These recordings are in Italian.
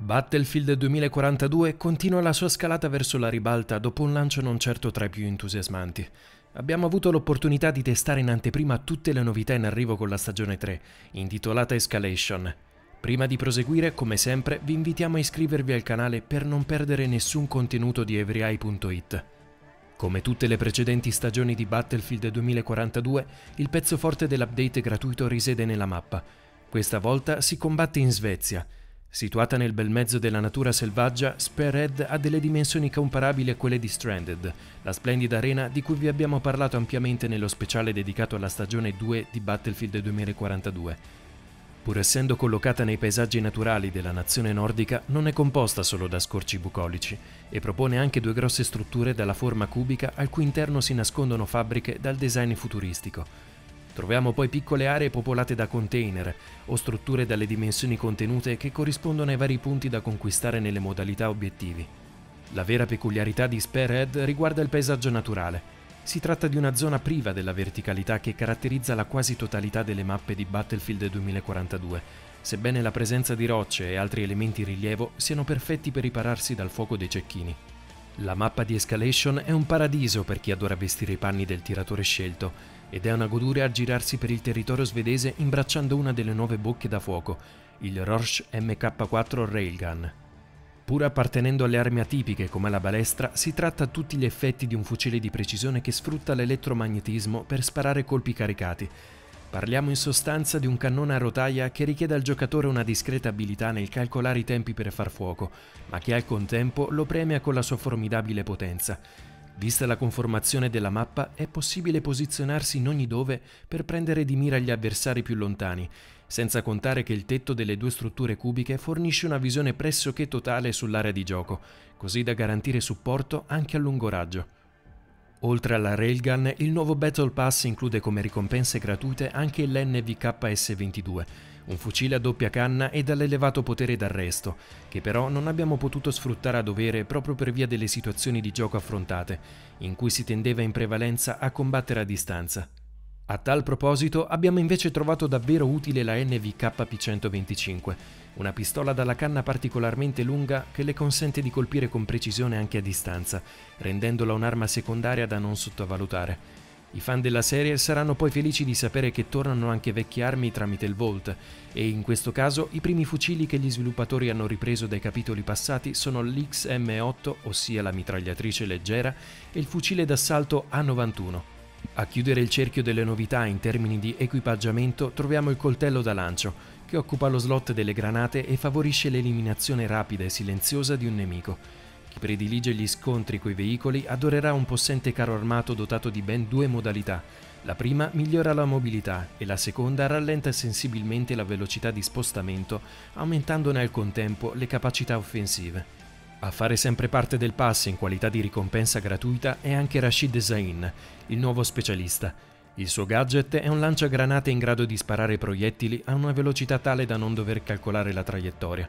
Battlefield 2042 continua la sua scalata verso la ribalta dopo un lancio non certo tra i più entusiasmanti. Abbiamo avuto l'opportunità di testare in anteprima tutte le novità in arrivo con la stagione 3, intitolata Escalation. Prima di proseguire, come sempre, vi invitiamo a iscrivervi al canale per non perdere nessun contenuto di EveryEye.it. Come tutte le precedenti stagioni di Battlefield 2042, il pezzo forte dell'update gratuito risiede nella mappa. Questa volta si combatte in Svezia. Situata nel bel mezzo della natura selvaggia, Spearhead ha delle dimensioni comparabili a quelle di Stranded, la splendida arena di cui vi abbiamo parlato ampiamente nello speciale dedicato alla stagione 2 di Battlefield 2042. Pur essendo collocata nei paesaggi naturali della nazione nordica, non è composta solo da scorci bucolici e propone anche due grosse strutture dalla forma cubica al cui interno si nascondono fabbriche dal design futuristico. Troviamo poi piccole aree popolate da container o strutture dalle dimensioni contenute che corrispondono ai vari punti da conquistare nelle modalità obiettivi. La vera peculiarità di Spearhead riguarda il paesaggio naturale. Si tratta di una zona priva della verticalità che caratterizza la quasi totalità delle mappe di Battlefield 2042, sebbene la presenza di rocce e altri elementi in rilievo siano perfetti per ripararsi dal fuoco dei cecchini. La mappa di Escalation è un paradiso per chi adora vestire i panni del tiratore scelto, ed è una goduria aggirarsi per il territorio svedese imbracciando una delle nuove bocche da fuoco, il Rorsch MK4 Railgun. Pur appartenendo alle armi atipiche come la balestra, si tratta a tutti gli effetti di un fucile di precisione che sfrutta l'elettromagnetismo per sparare colpi caricati. Parliamo in sostanza di un cannone a rotaia che richiede al giocatore una discreta abilità nel calcolare i tempi per far fuoco, ma che al contempo lo premia con la sua formidabile potenza. Vista la conformazione della mappa, è possibile posizionarsi in ogni dove per prendere di mira gli avversari più lontani, senza contare che il tetto delle due strutture cubiche fornisce una visione pressoché totale sull'area di gioco, così da garantire supporto anche a lungo raggio. Oltre alla Railgun, il nuovo Battle Pass include come ricompense gratuite anche l'NVK P125, un fucile a doppia canna e dall'elevato potere d'arresto, che però non abbiamo potuto sfruttare a dovere proprio per via delle situazioni di gioco affrontate, in cui si tendeva in prevalenza a combattere a distanza. A tal proposito abbiamo invece trovato davvero utile la NVK P125, una pistola dalla canna particolarmente lunga che le consente di colpire con precisione anche a distanza, rendendola un'arma secondaria da non sottovalutare. I fan della serie saranno poi felici di sapere che tornano anche vecchie armi tramite il Volt, e in questo caso i primi fucili che gli sviluppatori hanno ripreso dai capitoli passati sono l'XM8, ossia la mitragliatrice leggera, e il fucile d'assalto A91. A chiudere il cerchio delle novità in termini di equipaggiamento troviamo il coltello da lancio, che occupa lo slot delle granate e favorisce l'eliminazione rapida e silenziosa di un nemico. Chi predilige gli scontri coi veicoli adorerà un possente carro armato dotato di ben due modalità. La prima migliora la mobilità e la seconda rallenta sensibilmente la velocità di spostamento, aumentandone al contempo le capacità offensive. A fare sempre parte del pass in qualità di ricompensa gratuita è anche Rashid Zain, il nuovo specialista. Il suo gadget è un lanciagranate in grado di sparare proiettili a una velocità tale da non dover calcolare la traiettoria.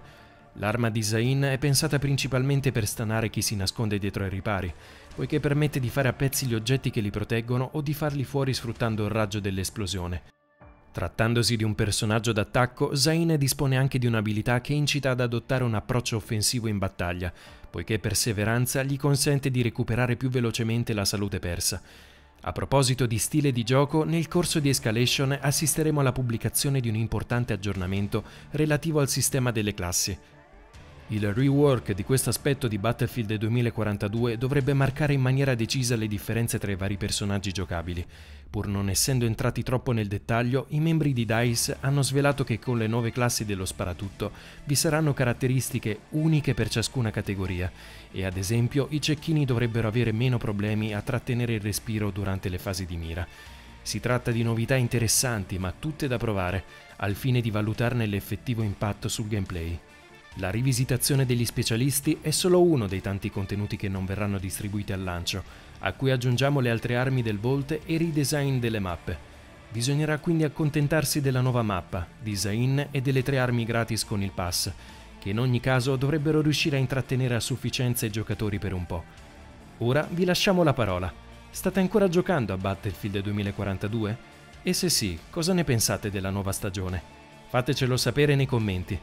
L'arma di Zain è pensata principalmente per stanare chi si nasconde dietro ai ripari, poiché permette di fare a pezzi gli oggetti che li proteggono o di farli fuori sfruttando il raggio dell'esplosione. Trattandosi di un personaggio d'attacco, Zain dispone anche di un'abilità che incita ad adottare un approccio offensivo in battaglia, poiché perseveranza gli consente di recuperare più velocemente la salute persa. A proposito di stile di gioco, nel corso di Escalation assisteremo alla pubblicazione di un importante aggiornamento relativo al sistema delle classi. Il rework di questo aspetto di Battlefield 2042 dovrebbe marcare in maniera decisa le differenze tra i vari personaggi giocabili. Pur non essendo entrati troppo nel dettaglio, i membri di DICE hanno svelato che con le nuove classi dello sparatutto vi saranno caratteristiche uniche per ciascuna categoria e ad esempio i cecchini dovrebbero avere meno problemi a trattenere il respiro durante le fasi di mira. Si tratta di novità interessanti ma tutte da provare, al fine di valutarne l'effettivo impatto sul gameplay. La rivisitazione degli specialisti è solo uno dei tanti contenuti che non verranno distribuiti al lancio, a cui aggiungiamo le altre armi del Volt e il redesign delle mappe. Bisognerà quindi accontentarsi della nuova mappa, di Zain e delle tre armi gratis con il pass, che in ogni caso dovrebbero riuscire a intrattenere a sufficienza i giocatori per un po'. Ora vi lasciamo la parola. State ancora giocando a Battlefield 2042? E se sì, cosa ne pensate della nuova stagione? Fatecelo sapere nei commenti.